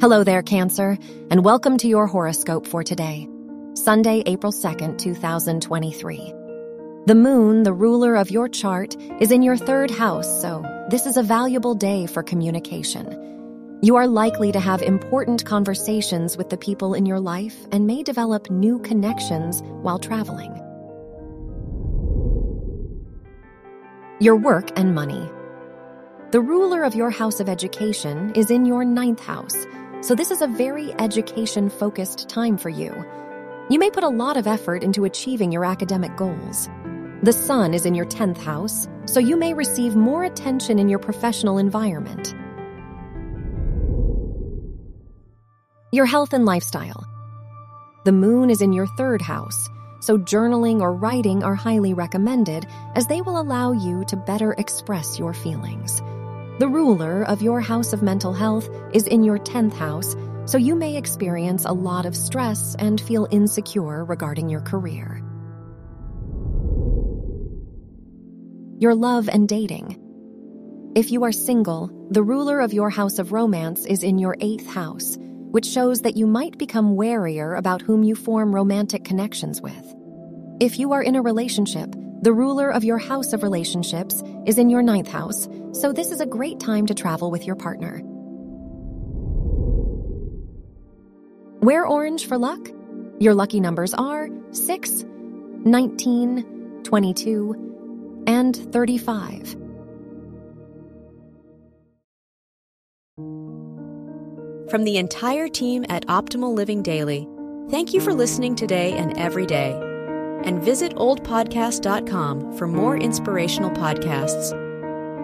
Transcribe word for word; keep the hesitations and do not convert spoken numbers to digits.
Hello there, Cancer, and welcome to your horoscope for today, Sunday, April second, two thousand twenty-three. The moon, the ruler of your chart, is in your third house, so this is a valuable day for communication. You are likely to have important conversations with the people in your life and may develop new connections while traveling. Your work and money. The ruler of your house of education is in your ninth house, so this is a very education-focused time for you. You may put a lot of effort into achieving your academic goals. The sun is in your tenth house, so you may receive more attention in your professional environment. Your health and lifestyle. The moon is in your third house, so journaling or writing are highly recommended, as they will allow you to better express your feelings. The ruler of your house of mental health is in your tenth house, so you may experience a lot of stress and feel insecure regarding your career. Your love and dating. If you are single, the ruler of your house of romance is in your eighth house, which shows that you might become warier about whom you form romantic connections with. If you are in a relationship, the ruler of your house of relationships is in your ninth house, so this is a great time to travel with your partner. Wear orange for luck. Your lucky numbers are six, nineteen, twenty-two, and thirty-five. From the entire team at Optimal Living Daily, thank you for listening today and every day. And visit old podcast dot com for more inspirational podcasts.